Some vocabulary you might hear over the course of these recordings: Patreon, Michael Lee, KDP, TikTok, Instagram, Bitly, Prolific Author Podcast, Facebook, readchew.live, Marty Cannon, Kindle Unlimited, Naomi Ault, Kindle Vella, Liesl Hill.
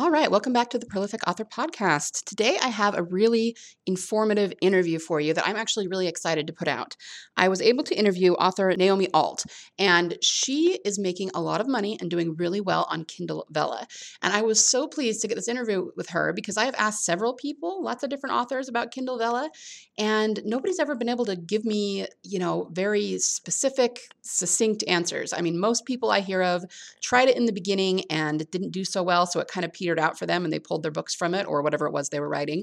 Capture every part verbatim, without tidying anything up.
All right, welcome back to the Prolific Author Podcast. Today I have a really informative interview for you that I'm actually really excited to put out. I was able to interview author Naomi Ault, and she is making a lot of money and doing really well on Kindle Vella. And I was so pleased to get this interview with her because I have asked several people, lots of different authors, about Kindle Vella, and nobody's ever been able to give me, you know, very specific, succinct answers. I mean, most people I hear of tried it in the beginning and it didn't do so well, so it kind of petered out for them and they pulled their books from it or whatever it was they were writing.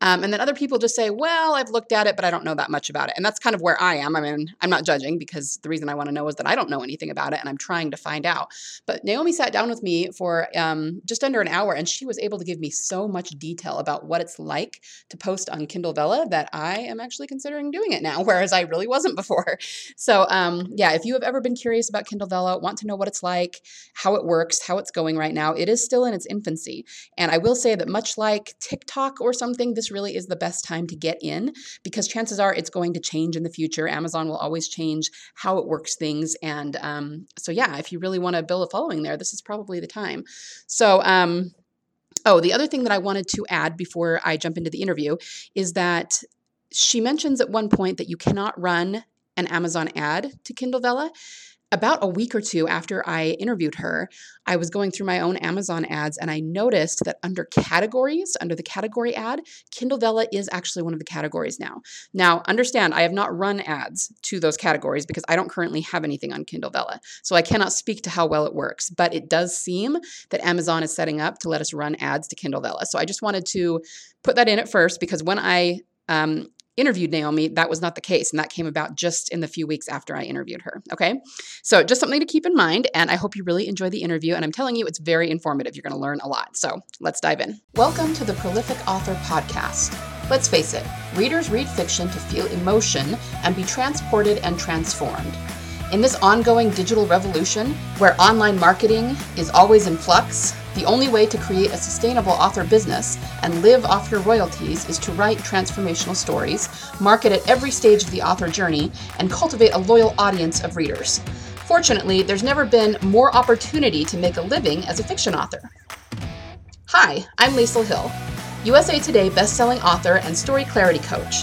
Um, and then other people just say, well, I've looked at it, but I don't know that much about it. And that's kind of where I am. I mean, I'm not judging because the reason I want to know is that I don't know anything about it and I'm trying to find out. But Naomi sat down with me for um, just under an hour and she was able to give me so much detail about what it's like to post on Kindle Vella that I am actually considering doing it now, whereas I really wasn't before. So um, yeah, if you have ever been curious about Kindle Vella, want to know what it's like, how it works, how it's going right now, it is still in its infancy. And I will say that much like TikTok or something, this really is the best time to get in because chances are it's going to change in the future. Amazon will always change how it works things. And um, so yeah, if you really want to build a following there, this is probably the time. So um, oh, the other thing that I wanted to add before I jump into the interview is that she mentions at one point that you cannot run an Amazon ad to Kindle Vella. About a week or two after I interviewed her, I was going through my own Amazon ads and I noticed that under categories, under the category ad, Kindle Vella is actually one of the categories now. Now, understand, I have not run ads to those categories because I don't currently have anything on Kindle Vella, so I cannot speak to how well it works, but it does seem that Amazon is setting up to let us run ads to Kindle Vella. So I just wanted to put that in at first because when I um, interviewed Naomi, that was not the case. And that came about just in the few weeks after I interviewed her. Okay. So just something to keep in mind. And I hope you really enjoy the interview. And I'm telling you, it's very informative. You're going to learn a lot. So let's dive in. Welcome to the Prolific Author Podcast. Let's face it, readers read fiction to feel emotion and be transported and transformed. In this ongoing digital revolution, where online marketing is always in flux, the only way to create a sustainable author business and live off your royalties is to write transformational stories, market at every stage of the author journey, and cultivate a loyal audience of readers. Fortunately, there's never been more opportunity to make a living as a fiction author. Hi, I'm Liesl Hill, U S A Today best-selling author and story clarity coach.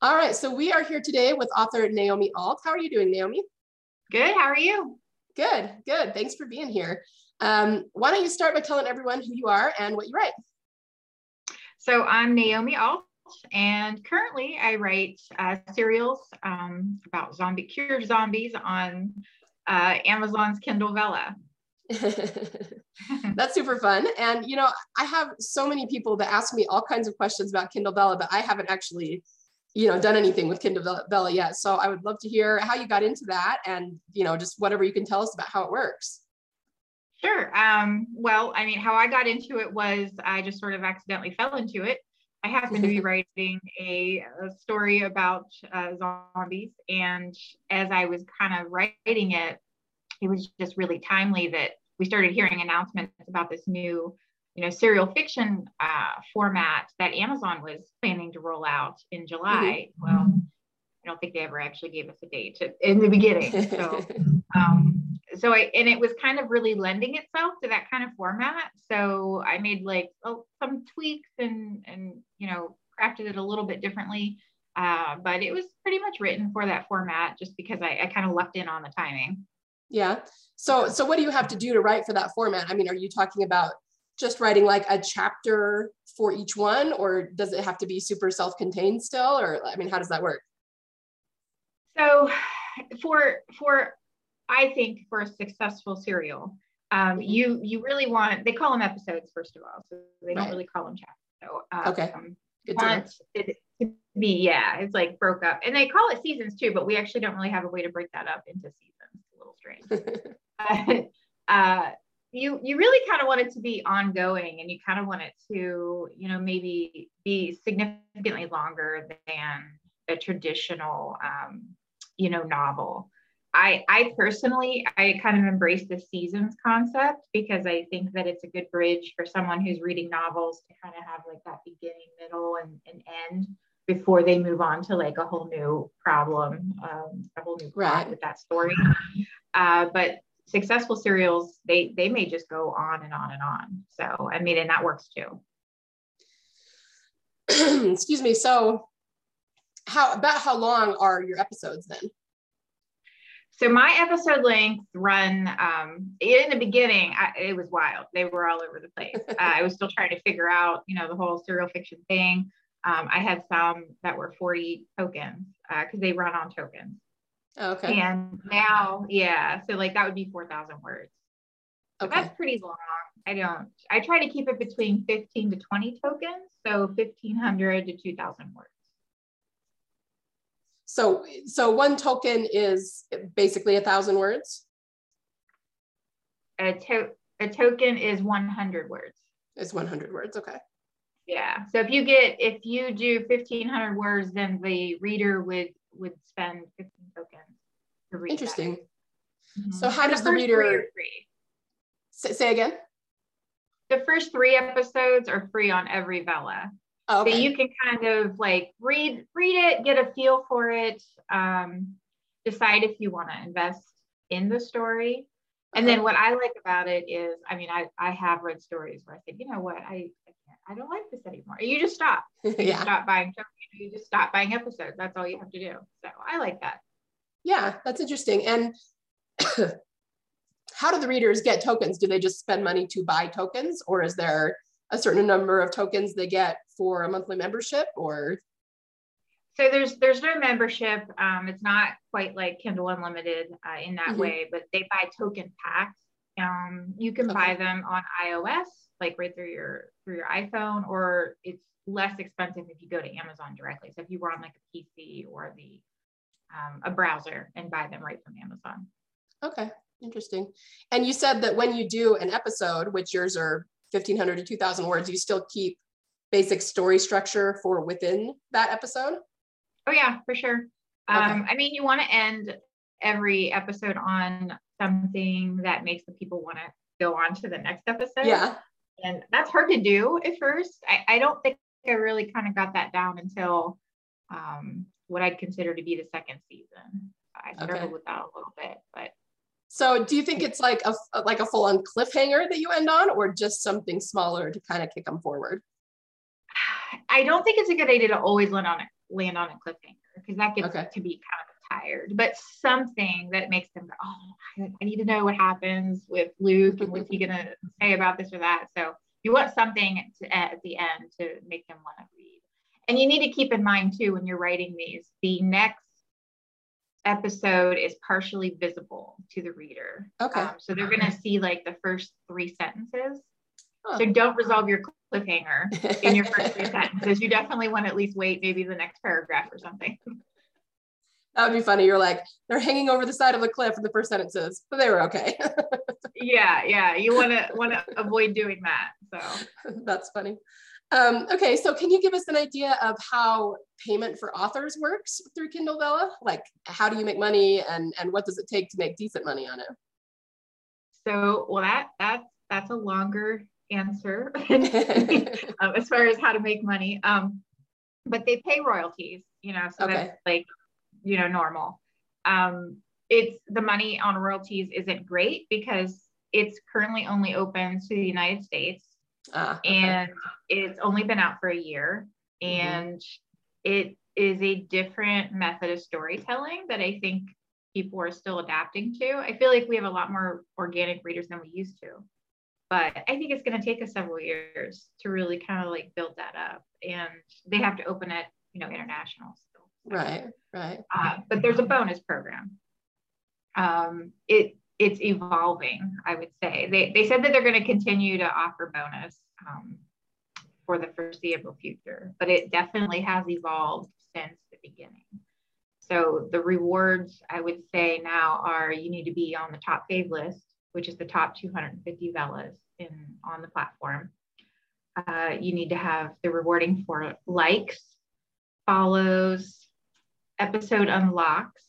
All right, so we are here today with author Naomi Ault. How are you doing, Naomi? Good, how are you? Good, good, thanks for being here. Um, why don't you start by telling everyone who you are and what you write? So I'm Naomi Ault, and currently I write uh, serials um, about zombie cured zombies on uh, Amazon's Kindle Vella. That's super fun. And you know, I have so many people that ask me all kinds of questions about Kindle Vella, but I haven't actually you know, done anything with Kindle Vella yet. So I would love to hear how you got into that and, you know, just whatever you can tell us about how it works. Sure. Um, well, I mean, how I got into it was I just sort of accidentally fell into it. I happened to be writing a, a story about uh, zombies. And as I was kind of writing it, it was just really timely that we started hearing announcements about this new you know, serial fiction uh, format that Amazon was planning to roll out in July. Mm-hmm. Well, I don't think they ever actually gave us a date to, in the beginning. So, um, so I, and it was kind of really lending itself to that kind of format. So I made like oh, some tweaks and, and, you know, crafted it a little bit differently. Uh, but it was pretty much written for that format just because I, I kind of lucked in on the timing. Yeah. So, so what do you have to do to write for that format? I mean, are you talking about just writing like a chapter for each one, or does it have to be super self-contained still? Or, I mean, how does that work? So for, for, I think for a successful serial, um, you, you really want, they call them episodes, first of all, so they don't right. really call them chapters. So, um, okay. Um, Good to want it to be, yeah, it's like broke up, and they call it seasons too, but we actually don't really have a way to break that up into seasons. It's a little strange. uh, uh, you you really kind of want it to be ongoing, and you kind of want it to, you know, maybe be significantly longer than a traditional, um, you know, novel. I, I personally, I kind of embrace the seasons concept because I think that it's a good bridge for someone who's reading novels to kind of have like that beginning, middle, and, and end before they move on to like a whole new problem, um, a whole new plot right. with that story. Uh, but successful serials, they they may just go on and on and on. So, I mean, and that works too. Excuse me. So how about how long are your episodes then? So my episode lengths run, um, in the beginning, I, it was wild. They were all over the place. Uh, I was still trying to figure out, you know, the whole serial fiction thing. Um, I had some that were forty tokens because uh, they run on tokens. Okay. And now, yeah. So like that would be four thousand words. So okay. That's pretty long. I don't, I try to keep it between fifteen to twenty tokens. So fifteen hundred to two thousand words. So, so one token is basically a thousand words. A to a token is one hundred words. It's one hundred words. Okay. Yeah. So if you get, if you do fifteen hundred words, then the reader would, would spend fifteen tokens to read. Interesting. Mm-hmm. So how does the, the reader three free. Say, say again? The first three episodes are free on every Vella. Oh, okay. So you can kind of like read, read it, get a feel for it, um, decide if you want to invest in the story. And okay. then what I like about it is, I mean, I, I have read stories where I said, you know what, I, I can't, I don't like this anymore. You just stop. You yeah. just stop buying, you just stop buying episodes. That's all you have to do. So I like that. Yeah, that's interesting. And how do the readers get tokens? Do they just spend money to buy tokens, or is there a certain number of tokens they get for a monthly membership? Or so there's there's no membership. Um, it's not quite like Kindle Unlimited uh, in that mm-hmm. way, but they buy token packs. Um, you can okay. buy them on iOS, like right through your through your iPhone, or it's less expensive if you go to Amazon directly. So if you were on like a P C or the um, a browser and buy them right from Amazon. Okay, interesting. And you said that when you do an episode, which yours are fifteen hundred to two thousand words, you still keep basic story structure for within that episode? Oh yeah, for sure. Um, okay. I mean, you want to end every episode on something that makes the people want to go on to the next episode. Yeah. And that's hard to do at first. I, I don't think I really kind of got that down until um, what I'd consider to be the second season. I struggled okay. with that a little bit, but so do you think it's like a like a full-on cliffhanger that you end on, or just something smaller to kind of kick them forward? I don't think it's a good idea to always land on a, land on a cliffhanger, because that gets okay. to be kind of tired, but something that makes them go, oh, I need to know what happens with Luke and what's he going to say about this or that. So you want something to, at the end to make them want to read. And you need to keep in mind too, when you're writing these, the next episode is partially visible to the reader. Okay. Um, so they're going to see like the first three sentences. Huh. So don't resolve your cliffhanger in your first three sentences. You definitely want to at least wait maybe the next paragraph or something. That would be funny. You're like, they're hanging over the side of the cliff in the first sentences, but they were okay. yeah. Yeah. You want to want to avoid doing that. So that's funny. Um, okay. So can you give us an idea of how payment for authors works through Kindle Vella? Like, how do you make money, and, and what does it take to make decent money on it? So, well, that, that's, that's a longer answer um, as far as how to make money. Um, but they pay royalties, you know, so okay. that's like, you know, normal. Um, it's the money on royalties isn't great because it's currently only open to the United States. Ah, okay. And it's only been out for a year, and mm-hmm. it is a different method of storytelling that I think people are still adapting to. I feel like we have a lot more organic readers than we used to, but I think it's going to take us several years to really kind of like build that up, and they have to open it, you know, international still. So. Right, right. Uh, but there's a bonus program. Um, it It's evolving, I would say. They they said that they're going to continue to offer bonus um, for the foreseeable future, but it definitely has evolved since the beginning. So the rewards, I would say now, are you need to be on the top fave list which is the top two hundred fifty Vellas in on the platform. Uh, you need to have the rewarding for likes, follows, episode unlocks,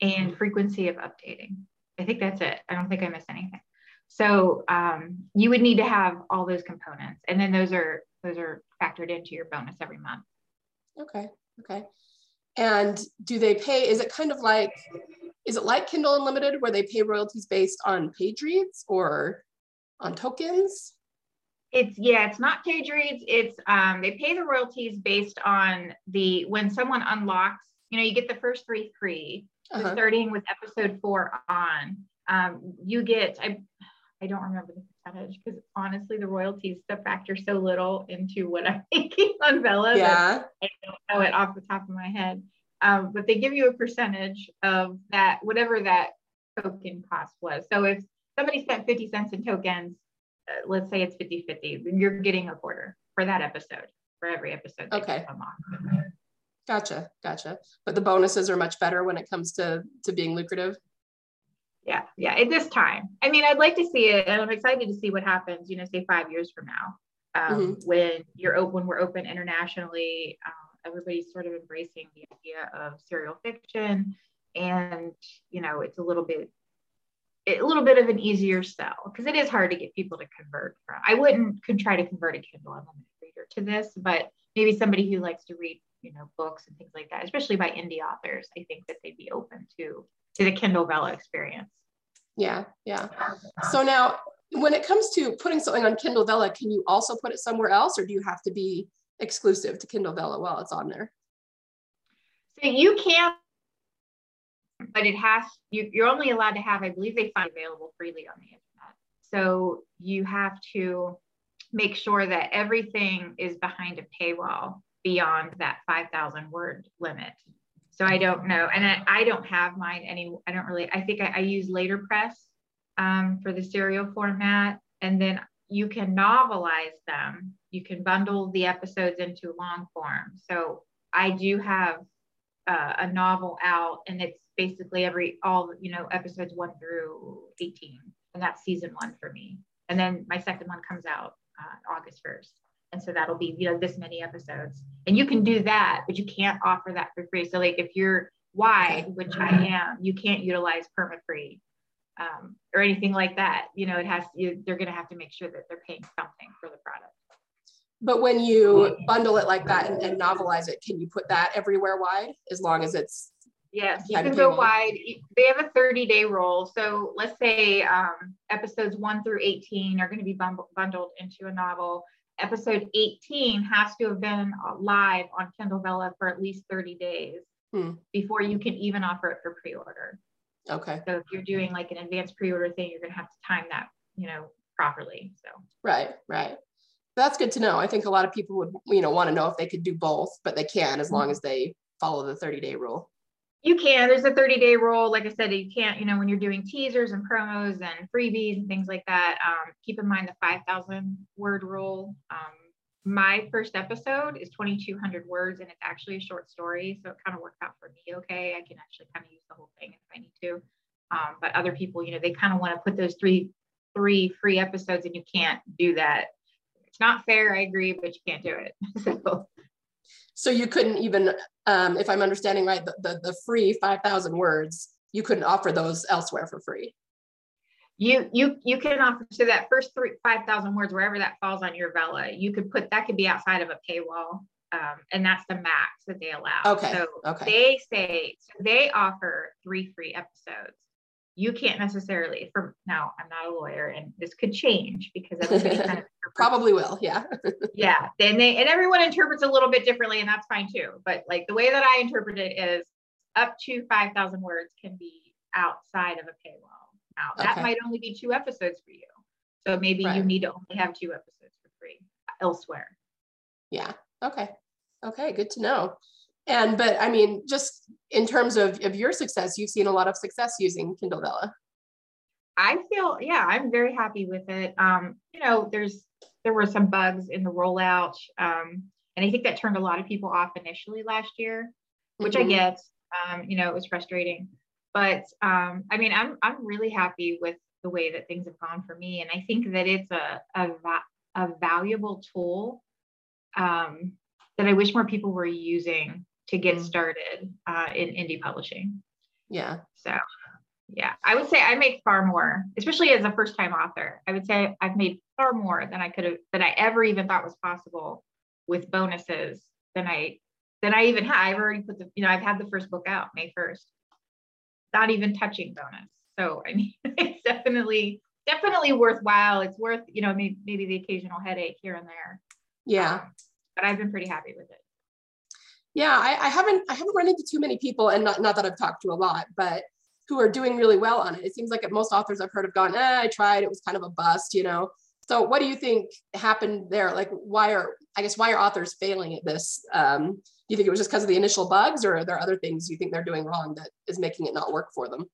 and frequency of updating. I think that's it. I don't think I missed anything. So um, you would need to have all those components, and then those are those are factored into your bonus every month. Okay. Okay. And do they pay? Is it kind of like? Is it like Kindle Unlimited where they pay royalties based on page reads or on tokens? It's, yeah, it's not page reads. It's, um, they pay the royalties based on the, when someone unlocks, you know, you get the first three free, uh-huh. so starting with episode four on, um, you get, I, I don't remember the percentage because honestly, the royalties stuff factor so little into what I'm making on Vella. Yeah. I don't know it off the top of my head. Um, but they give you a percentage of that, whatever that token cost was. So if somebody spent fifty cents in tokens, uh, let's say it's fifty fifty, you're getting a quarter for that episode, for every episode. Okay. Gotcha. Gotcha. But the bonuses are much better when it comes to, to being lucrative. Yeah. Yeah. At this time. I mean, I'd like to see it, and I'm excited to see what happens, you know, say five years from now, um, mm-hmm. when you're open, when we're open internationally, um, everybody's sort of embracing the idea of serial fiction, and you know it's a little bit a little bit of an easier sell because it is hard to get people to convert from. I wouldn't could try to convert a Kindle Unlimited reader to this, but maybe somebody who likes to read, you know, books and things like that, especially by indie authors, I think that they'd be open to to the Kindle Vella experience. Yeah, yeah. So now when it comes to putting something on Kindle Vella, can you also put it somewhere else, or do you have to be exclusive to Kindle Vella while it's on there? So you can, but it has, you, you're only allowed to have, I believe they find available freely on the internet. So you have to make sure that everything is behind a paywall beyond that five thousand word limit. So I don't know. And I, I don't have mine any, I don't really, I think I, I use LaterPress um, for the serial format. And then you can novelize them. You can bundle the episodes into long form. So I do have uh, a novel out, and it's basically every, all, you know, episodes one through eighteen. And that's season one for me. And then my second one comes out uh, August first. And so that'll be, you know, this many episodes. And you can do that, but you can't offer that for free. So like if you're wide, which I am, you can't utilize perma-free um, or anything like that. You know, it has, you, they're gonna have to make sure that they're paying something for the product. But when you bundle it like that and, and novelize it, can you put that everywhere wide as long as it's? Yes, you can go wide. They have a thirty day rule. So let's say um, episodes one through eighteen are going to be bundled into a novel. Episode eighteen has to have been live on Kindle Vella for at least thirty days hmm. before you can even offer it for pre-order. Okay. So if you're doing like an advanced pre-order thing, you're going to have to time that, you know, properly. So. Right, right. That's good to know. I think a lot of people would, you know, want to know if they could do both, but they can as long as they follow the thirty day rule. You can. There's a thirty day rule. Like I said, you can't, you know, when you're doing teasers and promos and freebies and things like that, um, keep in mind the five thousand word rule. Um, my first episode is twenty-two hundred words, and it's actually a short story. So it kind of worked out for me. Okay. I can actually kind of use the whole thing if I need to. Um, but other people, you know, they kind of want to put those three, three free episodes, and you can't do that. Not fair, I agree, but you can't do it. So, so you couldn't even, um, if I'm understanding right, the, the, the free five thousand words, you couldn't offer those elsewhere for free. You you you can offer, so that first three five thousand words, wherever that falls on your Vella, you could put, that could be outside of a paywall, um, and that's the max that they allow. Okay. So okay. they say, so they offer three free episodes. You can't necessarily, for now, I'm not a lawyer, and this could change because everybody kind of probably will. Yeah. Yeah. Then they, and everyone interprets a little bit differently, and that's fine too. But like the way that I interpret it is up to five thousand words can be outside of a paywall. Now that okay. might only be two episodes for you. So maybe right. you need to only have two episodes for free elsewhere. Yeah. Okay. Okay. Good to know. And, but I mean, just in terms of, of your success, you've seen a lot of success using Kindle Vella. I feel, yeah, I'm very happy with it. Um, you know, there's, there were some bugs in the rollout. Um, and I think that turned a lot of people off initially last year, which mm-hmm. I get, um, you know, it was frustrating. But um, I mean, I'm I'm really happy with the way that things have gone for me, and I think that it's a a, a valuable tool um, that I wish more people were using to get started uh, in indie publishing. Yeah. So, yeah, I would say I make far more, especially as a first-time author. I would say I've made far more than I could have, than I ever even thought was possible, with bonuses than I than I even had. I've already put the, you know, I've had the first book out May first. Not even touching bonus. So I mean, it's definitely, definitely worthwhile. It's worth, you know, maybe, maybe the occasional headache here and there. Yeah. Um, but I've been pretty happy with it. Yeah. I, I haven't, I haven't run into too many people, and not, not that I've talked to a lot, but who are doing really well on it. It seems like most authors I've heard have gone, eh, I tried, it was kind of a bust, you know? So what do you think happened there? Like, why are, I guess, why are authors failing at this? Um, do you think it was just because of the initial bugs, or are there other things you think they're doing wrong that is making it not work for them?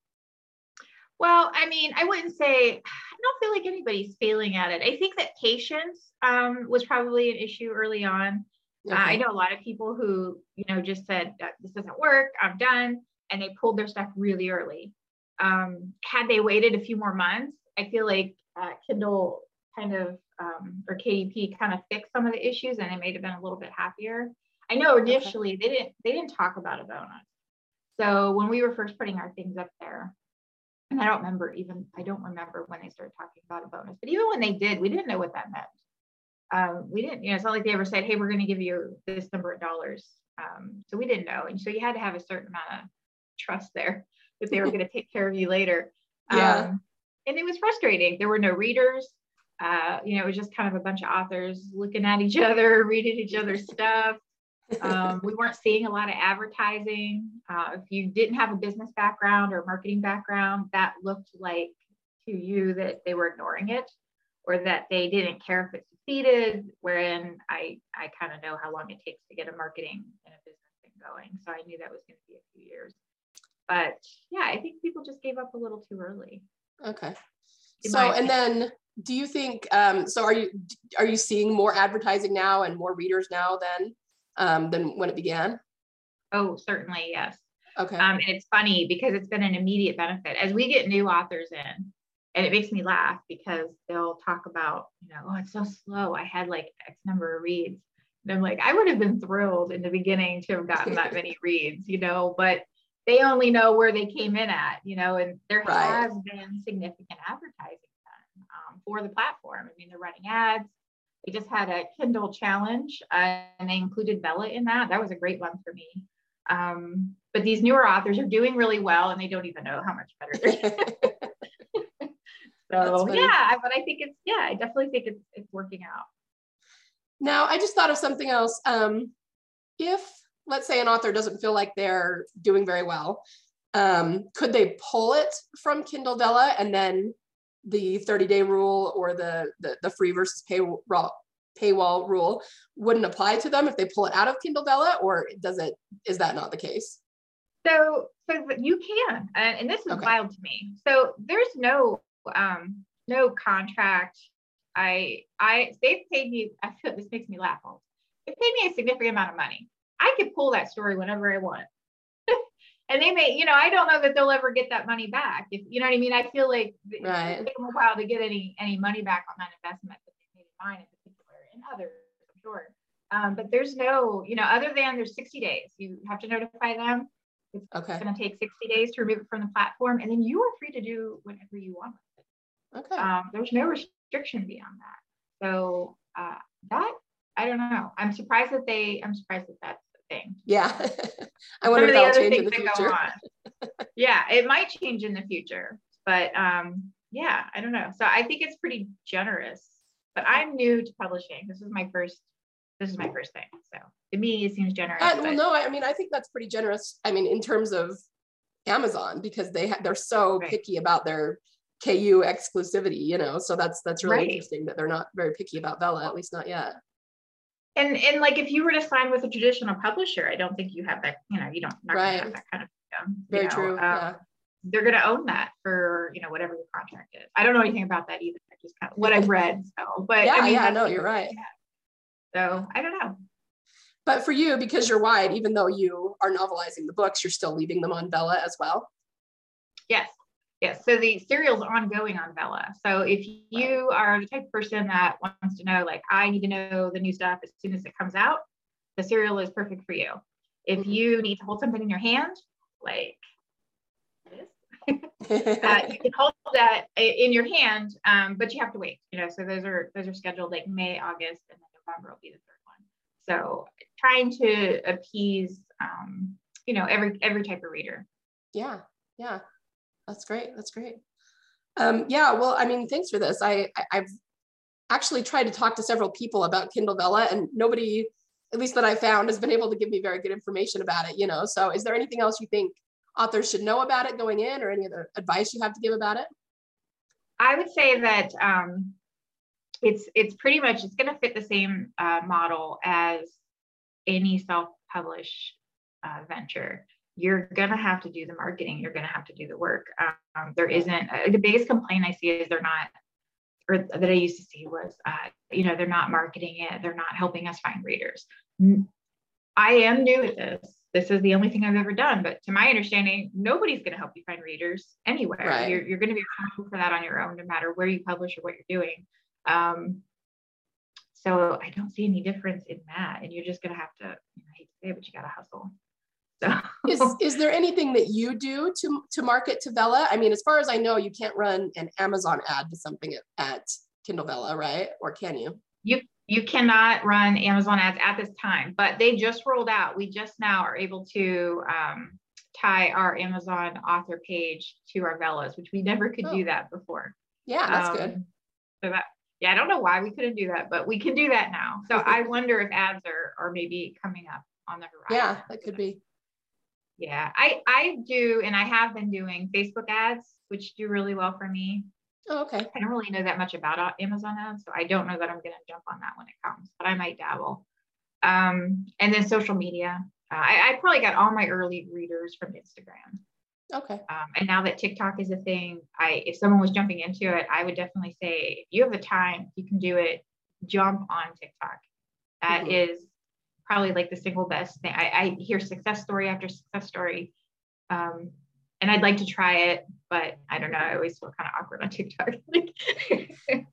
Well, I mean, I wouldn't say, I don't feel like anybody's failing at it. I think that patience um, was probably an issue early on. Okay. Uh, I know a lot of people who, you know, just said, this doesn't work, I'm done. And they pulled their stuff really early. Um, had they waited a few more months, I feel like uh, Kindle kind of, um, or K D P kind of fixed some of the issues, and they may have been a little bit happier. I know initially okay. they didn't, they didn't talk about a bonus. So when we were first putting our things up there, and I don't remember even, I don't remember when they started talking about a bonus, but even when they did, we didn't know what that meant. Um, we didn't, you know, it's not like they ever said, hey, we're going to give you this number of dollars. Um, so we didn't know. And so you had to have a certain amount of trust there that they were going to take care of you later. Yeah. Um, and it was frustrating. There were no readers. Uh, you know, it was just kind of a bunch of authors looking at each other, reading each other's stuff. Um, we weren't seeing a lot of advertising. Uh, if you didn't have a business background or marketing background, that looked like to you that they were ignoring it, or that they didn't care if it succeeded, wherein I, I kind of know how long it takes to get a marketing and a business thing going. So I knew that was going to be a few years. But yeah, I think people just gave up a little too early. Okay. So, and then do you think, um, so are you, are you seeing more advertising now and more readers now than, um, than when it began? Oh, certainly. Yes. Okay. Um, and it's funny because it's been an immediate benefit as we get new authors in, and it makes me laugh because they'll talk about, you know, oh, it's so slow. I had like X number of reads. And I'm like, I would have been thrilled in the beginning to have gotten that many reads, you know, but they only know where they came in at, you know, and there right. has been significant advertising done um, for the platform. I mean, they're running ads. They just had a Kindle challenge uh, and they included Vella in that. That was a great one for me. Um, but these newer authors are doing really well and they don't even know how much better they're doing. So yeah, but I think it's, yeah, I definitely think it's, it's working out. Now, I just thought of something else. Um, if, let's say an author doesn't feel like they're doing very well, um, could they pull it from Kindle Vella, and then the thirty-day rule or the, the the free versus paywall paywall rule wouldn't apply to them if they pull it out of Kindle Vella, or does it? Is that not the case? So, so you can, and this is okay. wild to me. So there's no um, no contract. I I they've paid me. I feel this makes me laugh. They paid me a significant amount of money. I could pull that story whenever I want. And they may, you know, I don't know that they'll ever get that money back. If you know what I mean? I feel like right. it took them a while to get any, any money back on that investment that they made in mine in particular, and others, I'm sure. Um, but there's no, you know, other than there's sixty days. You have to notify them. It's okay. going to take sixty days to remove it from the platform. And then you are free to do whatever you want with it. Okay. Um, there's no restriction beyond that. So uh, that, I don't know. I'm surprised that they, I'm surprised that that's thing. Yeah. I wonder if that'll change in the future. Yeah, it might change in the future, but um, yeah, I don't know. So I think it's pretty generous, but I'm new to publishing. This is my first, this is my first thing. So to me, it seems generous. Uh, well, no, I mean, I think that's pretty generous. I mean, in terms of Amazon, because they ha- they're so right. picky about their K U exclusivity, you know, so that's, that's really right. interesting that they're not very picky about Vella, at least not yet. And and like if you were to sign with a traditional publisher, I don't think you have that, you know, you don't not right. have that kind of freedom. Very you know? True. Um, yeah. They're going to own that for, you know, whatever the contract is. I don't know anything about that either. I just kind of what I've read. So, but yeah, I mean, yeah, no, you're right. Yeah. So I don't know. But for you, because you're wide, even though you are novelizing the books, you're still leaving them on Vella as well. Yes. Yes. So the serial's ongoing on Vella. So if you are the type of person that wants to know, like, I need to know the new stuff as soon as it comes out, the serial is perfect for you. If you need to hold something in your hand, like this, uh, you can hold that in your hand, um, but you have to wait, you know, so those are, those are scheduled like May, August, and then November will be the third one. So trying to appease, um, you know, every, every type of reader. Yeah. Yeah. That's great. That's great. Um, yeah. Well, I mean, thanks for this. I, I I've actually tried to talk to several people about Kindle Vella, and nobody, at least that I found, has been able to give me very good information about it, you know? So is there anything else you think authors should know about it going in, or any other advice you have to give about it? I would say that um, it's, it's pretty much, it's going to fit the same uh, model as any self-publish uh, venture. You're going to have to do the marketing. You're going to have to do the work. Um, there isn't, uh, the biggest complaint I see is they're not, or that I used to see was, uh, you know, they're not marketing it. They're not helping us find readers. I am new at this. This is the only thing I've ever done, but to my understanding, nobody's going to help you find readers anywhere. Right. You're, you're going to be responsible for that on your own, no matter where you publish or what you're doing. Um, so I don't see any difference in that. And you're just going to have to, you know, I hate to say it, but you got to hustle. So. is is there anything that you do to to market to Vella? I mean, as far as I know, you can't run an Amazon ad to something at, at Kindle Vella, right? Or can you? You you cannot run Amazon ads at this time, but they just rolled out. We just now are able to um, tie our Amazon author page to our Vellas, which we never could oh. do that before. Yeah, that's um, good. So that yeah, I don't know why we couldn't do that, but we can do that now. So I wonder if ads are are maybe coming up on the horizon. Yeah, that could be. Yeah, I, I do, and I have been doing Facebook ads, which do really well for me. Oh, okay. I don't really know that much about Amazon ads, so I don't know that I'm going to jump on that when it comes, but I might dabble. Um, and then social media. Uh, I, I probably got all my early readers from Instagram. Okay. Um, and now that TikTok is a thing, I if someone was jumping into it, I would definitely say, if you have the time, you can do it, jump on TikTok. That mm-hmm. is probably like the single best thing. I, I hear success story after success story. Um, and I'd like to try it, but I don't know. I always feel kind of awkward on TikTok.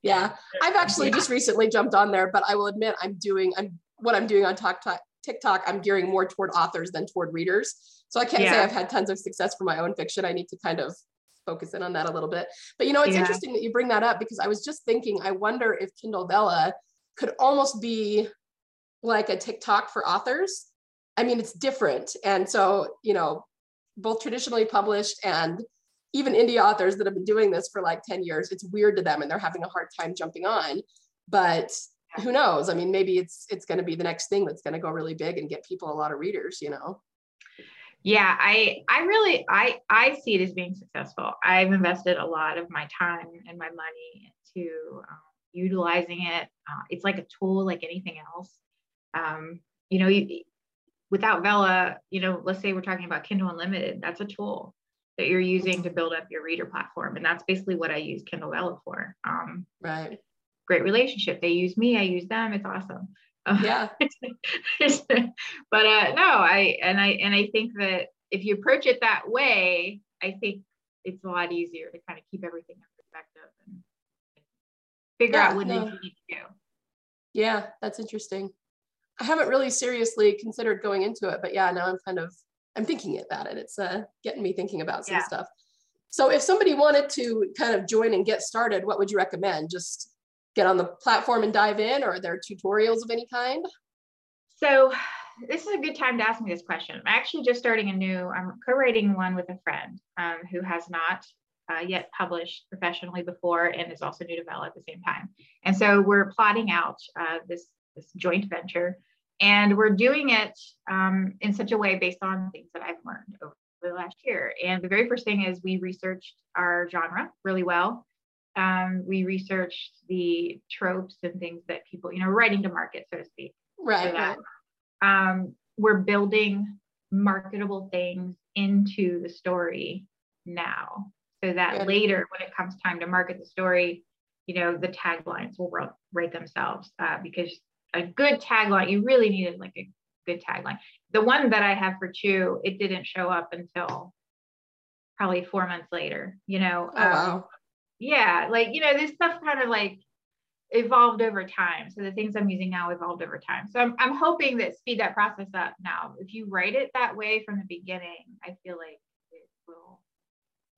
Yeah. I've actually yeah. just recently jumped on there, but I will admit I'm doing, I'm what I'm doing on TikTok, TikTok I'm gearing more toward authors than toward readers. So I can't yeah. say I've had tons of success for my own fiction. I need to kind of focus in on that a little bit, but you know, it's yeah. interesting that you bring that up, because I was just thinking, I wonder if Kindle Vella could almost be like a TikTok for authors. I mean, it's different. And so, you know, both traditionally published and even indie authors that have been doing this for like ten years, it's weird to them and they're having a hard time jumping on, but who knows? I mean, maybe it's, it's going to be the next thing that's going to go really big and get people a lot of readers, you know? Yeah, I, I really, I, I see it as being successful. I've invested a lot of my time and my money into um, utilizing it. Uh, it's like a tool, like anything else. Um, you know, you, without Vella, you know, let's say we're talking about Kindle Unlimited, that's a tool that you're using to build up your reader platform. And that's basically what I use Kindle Vella for. Um, right. Great relationship. They use me, I use them. It's awesome. Yeah. But, uh, no, I, and I, and I think that if you approach it that way, I think it's a lot easier to kind of keep everything in perspective and figure yeah, out what no. you need to do. Yeah. That's interesting. I haven't really seriously considered going into it, but yeah, now I'm kind of, I'm thinking about it. It's uh, getting me thinking about some yeah. stuff. So if somebody wanted to kind of join and get started, what would you recommend? Just get on the platform and dive in, or are there tutorials of any kind? So this is a good time to ask me this question. I'm actually just starting a new, I'm co-writing one with a friend um, who has not uh, yet published professionally before and is also new to Vella at the same time. And so we're plotting out uh, this this joint venture. And we're doing it um, in such a way based on things that I've learned over the last year. And the very first thing is we researched our genre really well. Um, we researched the tropes and things that people, you know, writing to market, so to speak. Right. right. Um, we're building marketable things into the story now, so that Good. later, when it comes time to market the story, you know, the taglines will write themselves uh, because a good tagline, you really needed like a good tagline. The one that I have for Chew, it didn't show up until probably four months later, you know? Oh, um, wow. Yeah. Like, you know, this stuff kind of like evolved over time. So the things I'm using now evolved over time. So I'm, I'm hoping that speed that process up now. If you write it that way from the beginning, I feel like it will,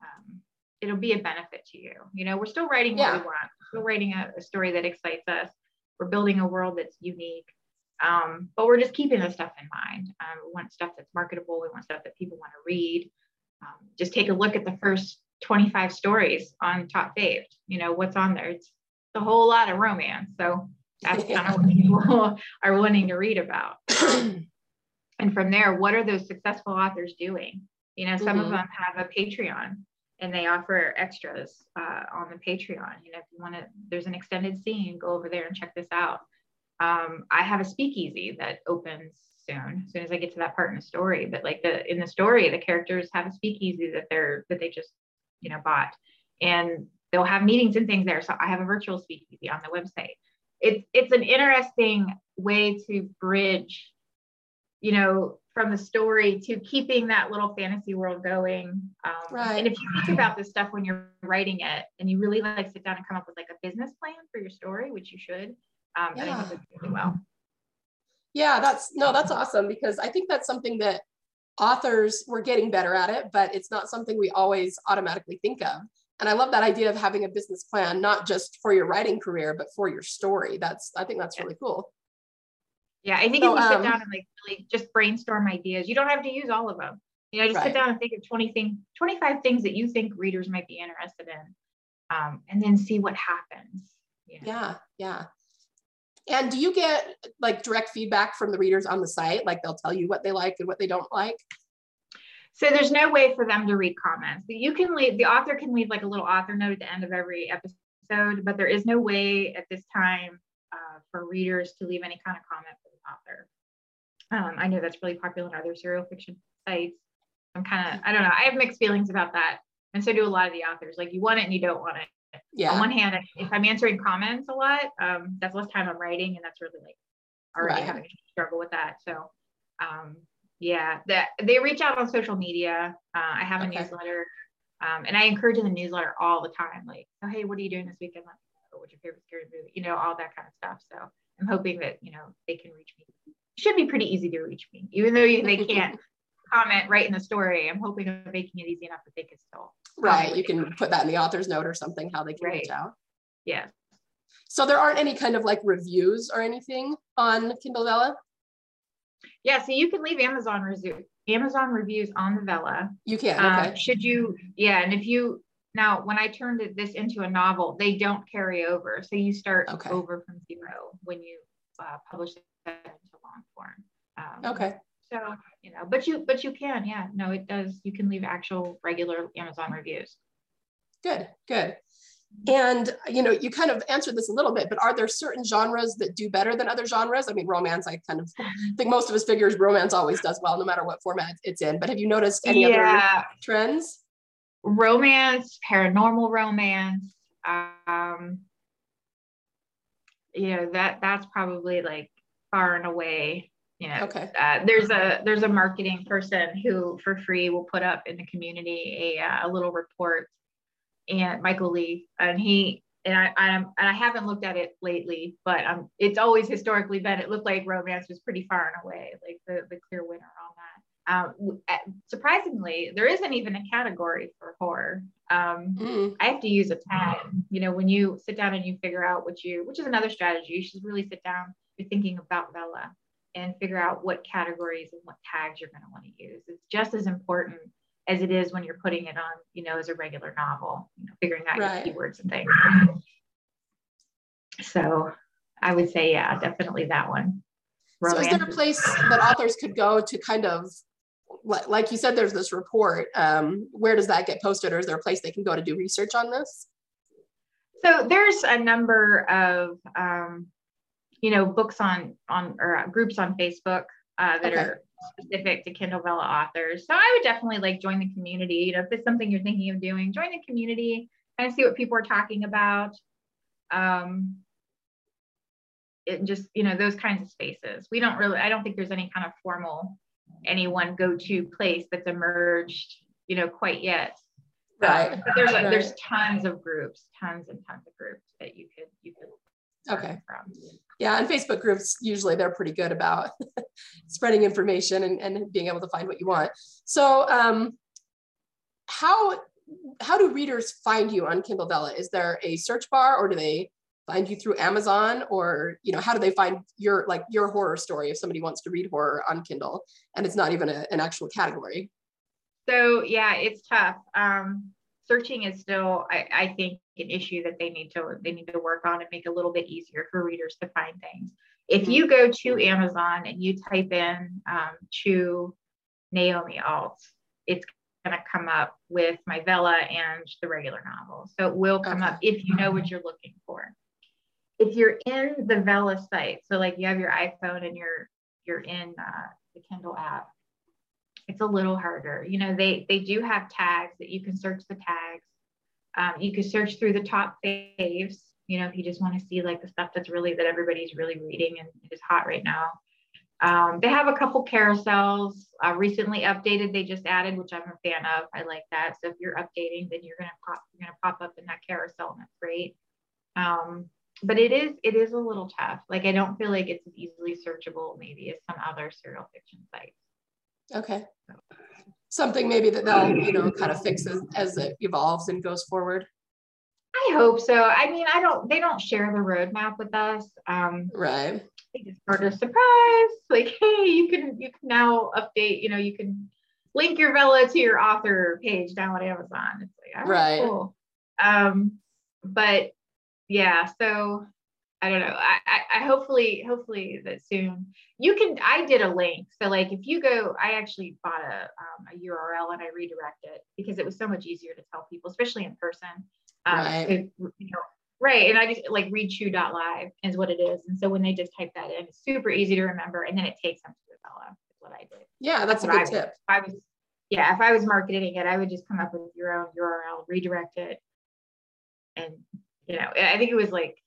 um, it'll be a benefit to you. You know, we're still writing what yeah. we want. We're still writing a, a story that excites us. We're building a world that's unique. Um, but we're just keeping the stuff in mind. Um, we want stuff that's marketable. We want stuff that people want to read. Um, just take a look at the first twenty-five stories on Top Fave. You know, what's on there? It's a whole lot of romance. So that's yeah. kind of what people are wanting to read about. And from there, what are those successful authors doing? You know, some mm-hmm. of them have a Patreon and they offer extras uh, on the Patreon. You know, if you want to, there's an extended scene, go over there and check this out. Um, I have a speakeasy that opens soon, as soon as I get to that part in the story. But like the, in the story, the characters have a speakeasy that they're, that they just, you know, bought, and they'll have meetings and things there. So I have a virtual speakeasy on the website. It's, it's an interesting way to bridge, you know, from the story to keeping that little fantasy world going. Um, right. And if you think about this stuff when you're writing it and you really like sit down and come up with like a business plan for your story, which you should, Um, yeah. I think it's really well. Yeah, that's, no, that's awesome, because I think that's something that authors, we're getting better at it, but it's not something we always automatically think of. And I love that idea of having a business plan, not just for your writing career, but for your story. That's, I think that's yeah. really cool. Yeah, I think so, if you sit um, down and like really just brainstorm ideas, you don't have to use all of them. You know, just right. sit down and think of twenty things, twenty-five things that you think readers might be interested in, um, and then see what happens. You know? Yeah, yeah. And do you get like direct feedback from the readers on the site? Like they'll tell you what they like and what they don't like? So there's no way for them to read comments. You can leave, the author can leave like a little author note at the end of every episode, but there is no way at this time uh, for readers to leave any kind of comment for the author. Um, I know that's really popular on other serial fiction sites. I'm kind of, I don't know, I have mixed feelings about that. And so do a lot of the authors. Like you want it and you don't want it. Yeah. On one hand, if I'm answering comments a lot, um, that's less time I'm writing, and that's really like already right. having a struggle with that. So, um, yeah, that they reach out on social media. Uh, I have a okay. newsletter, um, and I encourage in the newsletter all the time, like, oh hey, what are you doing this weekend? Like, oh, what's your favorite scary movie? You know, all that kind of stuff. So I'm hoping that you know they can reach me. It should be pretty easy to reach me, even though you, they can't comment right in the story. I'm hoping I'm making it easy enough that they can still. Right. You can put that in the author's note or something, how they can right. reach out. Yeah. So there aren't any kind of like reviews or anything on Kindle Vella? Yeah. So you can leave Amazon, resu- Amazon reviews on the Vella. You can. Okay. Um, should you? Yeah. And if you, now when I turned this into a novel, they don't carry over. So you start okay. over from zero when you uh, publish it into long form. Um, okay. So, you know, but you, but you can, yeah, no, it does. You can leave actual regular Amazon reviews. Good, good. And, you know, you kind of answered this a little bit, but are there certain genres that do better than other genres? I mean, romance, I kind of think most of us figures romance always does well, no matter what format it's in, but have you noticed any yeah. other trends? Romance, paranormal romance. Um, you know, that, that's probably like far and away. You know, okay. uh, there's a there's a marketing person who for free will put up in the community a, uh, a little report, and Michael Lee, and he and I I'm, and I haven't looked at it lately, but um it's always historically been, it looked like romance was pretty far and away like the, the clear winner on that. Um, surprisingly, there isn't even a category for horror. Um, mm. I have to use a tag. You know, when you sit down and you figure out what you, which is another strategy, you should really sit down. You're thinking about Vella. And figure out what categories and what tags you're going to want to use. It's just as important as it is when you're putting it on, you know, as a regular novel, you know, figuring out right. your keywords and things. So I would say, yeah, definitely that one. Romance. So is there a place that authors could go to kind of, like you said, there's this report, um, where does that get posted, or is there a place they can go to do research on this? So there's a number of, um, you know, books on, on or groups on Facebook uh, that okay. are specific to Kindle Vella authors. So I would definitely like join the community. You know, if it's something you're thinking of doing, join the community, kind of see what people are talking about. Um, it just, you know, those kinds of spaces. We don't really, I don't think there's any kind of formal, any one go-to place that's emerged, you know, quite yet. So, right. But there's like, right. there's tons of groups, tons and tons of groups that you could you could. Okay. From. Yeah, and Facebook groups, usually they're pretty good about spreading information and, and being able to find what you want. So um, how how do readers find you on Kindle Vella? Is there a search bar, or do they find you through Amazon, or, you know, how do they find your, like your horror story if somebody wants to read horror on Kindle and it's not even a, an actual category? So yeah, it's tough. Um, searching is still, I, I think, an issue that they need to they need to work on and make a little bit easier for readers to find things. If you go to Amazon and you type in um, Chew Naomi Ault, it's going to come up with my Vella and the regular novel. So it will come okay. up if you know what you're looking for. If you're in the Vella site, so like you have your iPhone and you're you're in uh, the Kindle app, it's a little harder. You know, they they do have tags that you can search the tags. Um, you could search through the top faves, you know, if you just want to see like the stuff that's really, that everybody's really reading and is hot right now. Um, they have a couple carousels uh, recently updated. They just added, which I'm a fan of. I like that. So if you're updating, then you're going to pop, you're going to pop up in that carousel, and that's great. Um, but it is, it is a little tough. Like, I don't feel like it's as easily searchable maybe as some other serial fiction sites. Okay. Something maybe that they'll, you know, kind of fix as, as it evolves and goes forward. I hope so. I mean, I don't, they don't share the roadmap with us. Um, right. They just sort of surprise, like, hey, you can, you can now update, you know, you can link your Vella to your author page down on Amazon. It's like, oh, right. Cool. Um, but yeah, so I don't know. I, I, I hopefully, hopefully that soon you can, I did a link. So like, if you go, I actually bought a, um, a U R L and I redirected it because it was so much easier to tell people, especially in person. Um, right. It, you know, right. And I just like read chew dot live is what it is. And so when they just type that in, it's super easy to remember. And then it takes them to develop what I did. Yeah. That's, that's a good I tip. If I was, yeah. If I was marketing it, I would just come up with your own U R L, redirect it. And, you know, I think it was like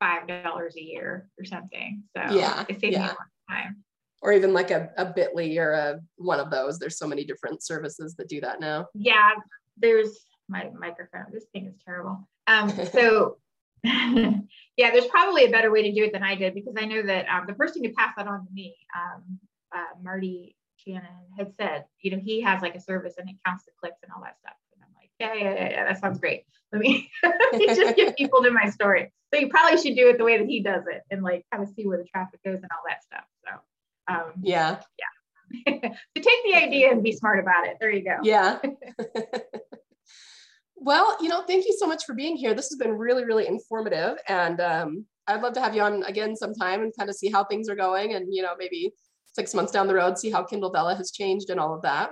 five dollars a year or something. So yeah, it saves yeah. me a lot of time. Or even like a, a Bitly or a, one of those. There's so many different services that do that now. Yeah, there's my microphone. This thing is terrible. Um, so yeah, there's probably a better way to do it than I did, because I know that um, the person who passed that on to me, um, uh, Marty Cannon, had said, you know, he has like a service and it counts the clicks and all that stuff. And I'm like, yeah, yeah, yeah, yeah, that sounds great. Let me just get people to my story. So you probably should do it the way that he does it and like kind of see where the traffic goes and all that stuff. So um, yeah, yeah. So take the idea and be smart about it. There you go. Yeah. Well, you know, thank you so much for being here. This has been really, really informative, and um, I'd love to have you on again sometime and kind of see how things are going, and you know, maybe six months down the road, see how Kindle Vella has changed and all of that.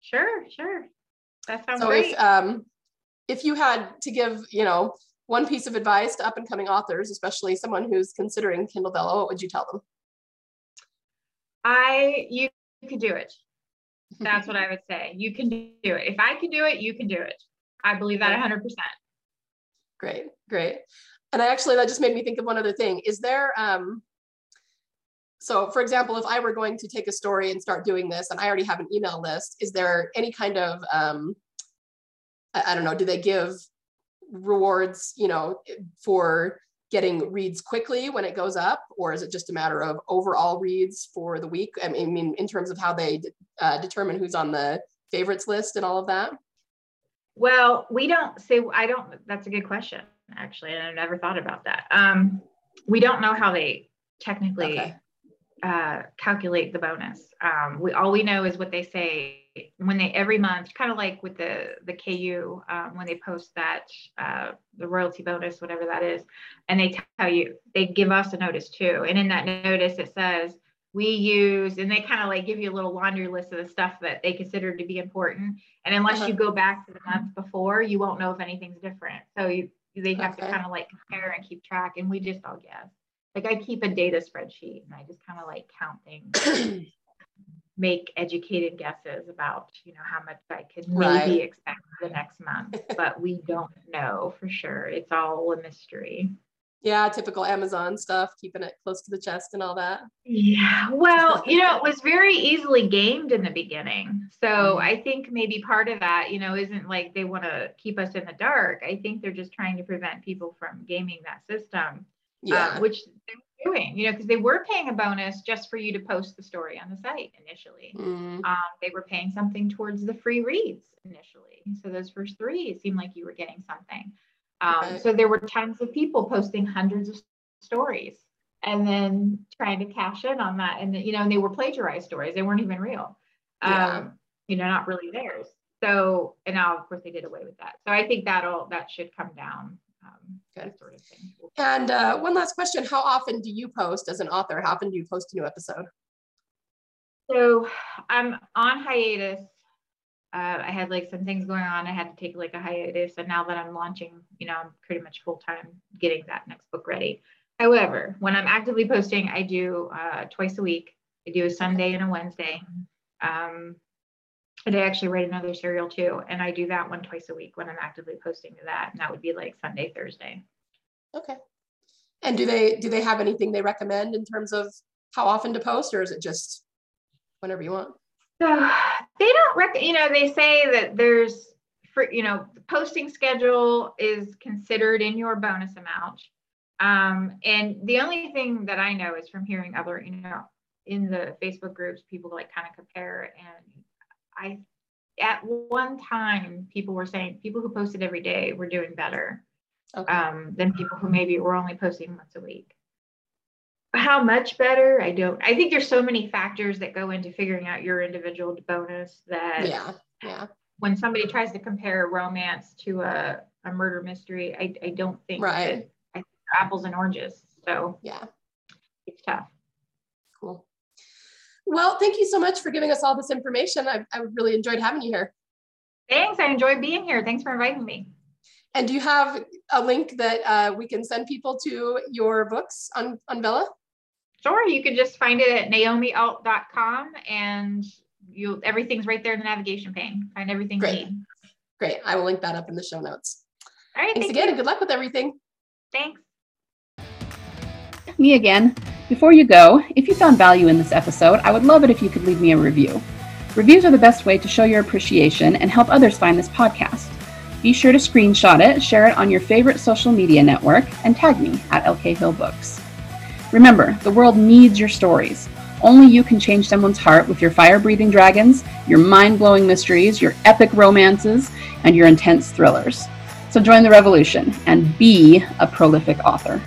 Sure, sure. That sounds so great. If, um, if you had to give, you know, one piece of advice to up and coming authors, especially someone who's considering Kindle Vella, what would you tell them? I, you can do it. That's what I would say. You can do it. If I can do it, you can do it. I believe that one hundred percent. Great, great. And I actually, that just made me think of one other thing. Is there, um, so for example, if I were going to take a story and start doing this, and I already have an email list, is there any kind of, um, I, I don't know, do they give rewards, you know, for getting reads quickly when it goes up, or is it just a matter of overall reads for the week? I mean, in terms of how they uh, determine who's on the favorites list and all of that? Well, we don't say, I don't, that's a good question, actually. And I've never thought about that. Um, we don't know how they technically okay. uh, calculate the bonus. Um, we, all we know is what they say when they, every month, kind of like with the, the K U, um, when they post that, uh, the royalty bonus, whatever that is, and they tell you, they give us a notice too. And in that notice, it says, we use, and they kind of like give you a little laundry list of the stuff that they consider to be important. And unless uh-huh. you go back to the month before, you won't know if anything's different. So you, they have okay. to kind of like compare and keep track. And we just all guess. Like I keep a data spreadsheet and I just kind of like count things. Make educated guesses about, you know, how much I could right. maybe expect the next month, but we don't know for sure. It's all a mystery. Yeah, typical Amazon stuff, keeping it close to the chest and all that. Yeah, well, you know, it was very easily gamed in the beginning. So I think maybe part of that, you know, isn't like they want to keep us in the dark. I think they're just trying to prevent people from gaming that system, yeah. uh, which they're doing, you know, because they were paying a bonus just for you to post the story on the site initially. Mm. Um, they were paying something towards the free reads initially. So those first three, it seemed like you were getting something. Um, so there were tons of people posting hundreds of stories and then trying to cash in on that. And, you know, and they were plagiarized stories. They weren't even real, um, yeah. you know, not really theirs. So, and now of course they did away with that. So I think that'll, that should come down. Um, Good. That sort of thing. And uh, one last question. How often do you post as an author? How often do you post a new episode? So I'm on hiatus. Uh, I had like some things going on. I had to take like a hiatus. And now that I'm launching, you know, I'm pretty much full time getting that next book ready. However, when I'm actively posting, I do uh, twice a week. I do a Sunday and a Wednesday. Um, and I actually write another serial too. And I do that one twice a week when I'm actively posting to that. And that would be like Sunday, Thursday. Okay. And do they, do they have anything they recommend in terms of how often to post, or is it just whenever you want? So they don't, rec- you know, they say that there's, for, you know, the posting schedule is considered in your bonus amount. Um, and the only thing that I know is from hearing other, you know, in the Facebook groups, people like kind of compare. And I, at one time, people were saying people who posted every day were doing better okay. um, than people who maybe were only posting once a week. How much better? I don't, I think there's so many factors that go into figuring out your individual bonus that yeah, yeah. when somebody tries to compare romance to a, a murder mystery, I, I don't think right. that I think apples and oranges. So yeah, it's tough. Cool. Well, thank you so much for giving us all this information. I, I really enjoyed having you here. Thanks. I enjoyed being here. Thanks for inviting me. And do you have a link that uh, we can send people to your books on, on Vella? Sure, you can just find it at naomi ault dot com and you'll everything's right there in the navigation pane. Find everything Great. You need. Great. I will link that up in the show notes. All right. Thanks thank again you. And good luck with everything. Thanks. Me again. Before you go, if you found value in this episode, I would love it if you could leave me a review. Reviews are the best way to show your appreciation and help others find this podcast. Be sure to screenshot it, share it on your favorite social media network, and tag me at L K Hill Books. Remember, the world needs your stories. Only you can change someone's heart with your fire-breathing dragons, your mind-blowing mysteries, your epic romances, and your intense thrillers. So join the revolution and be a prolific author.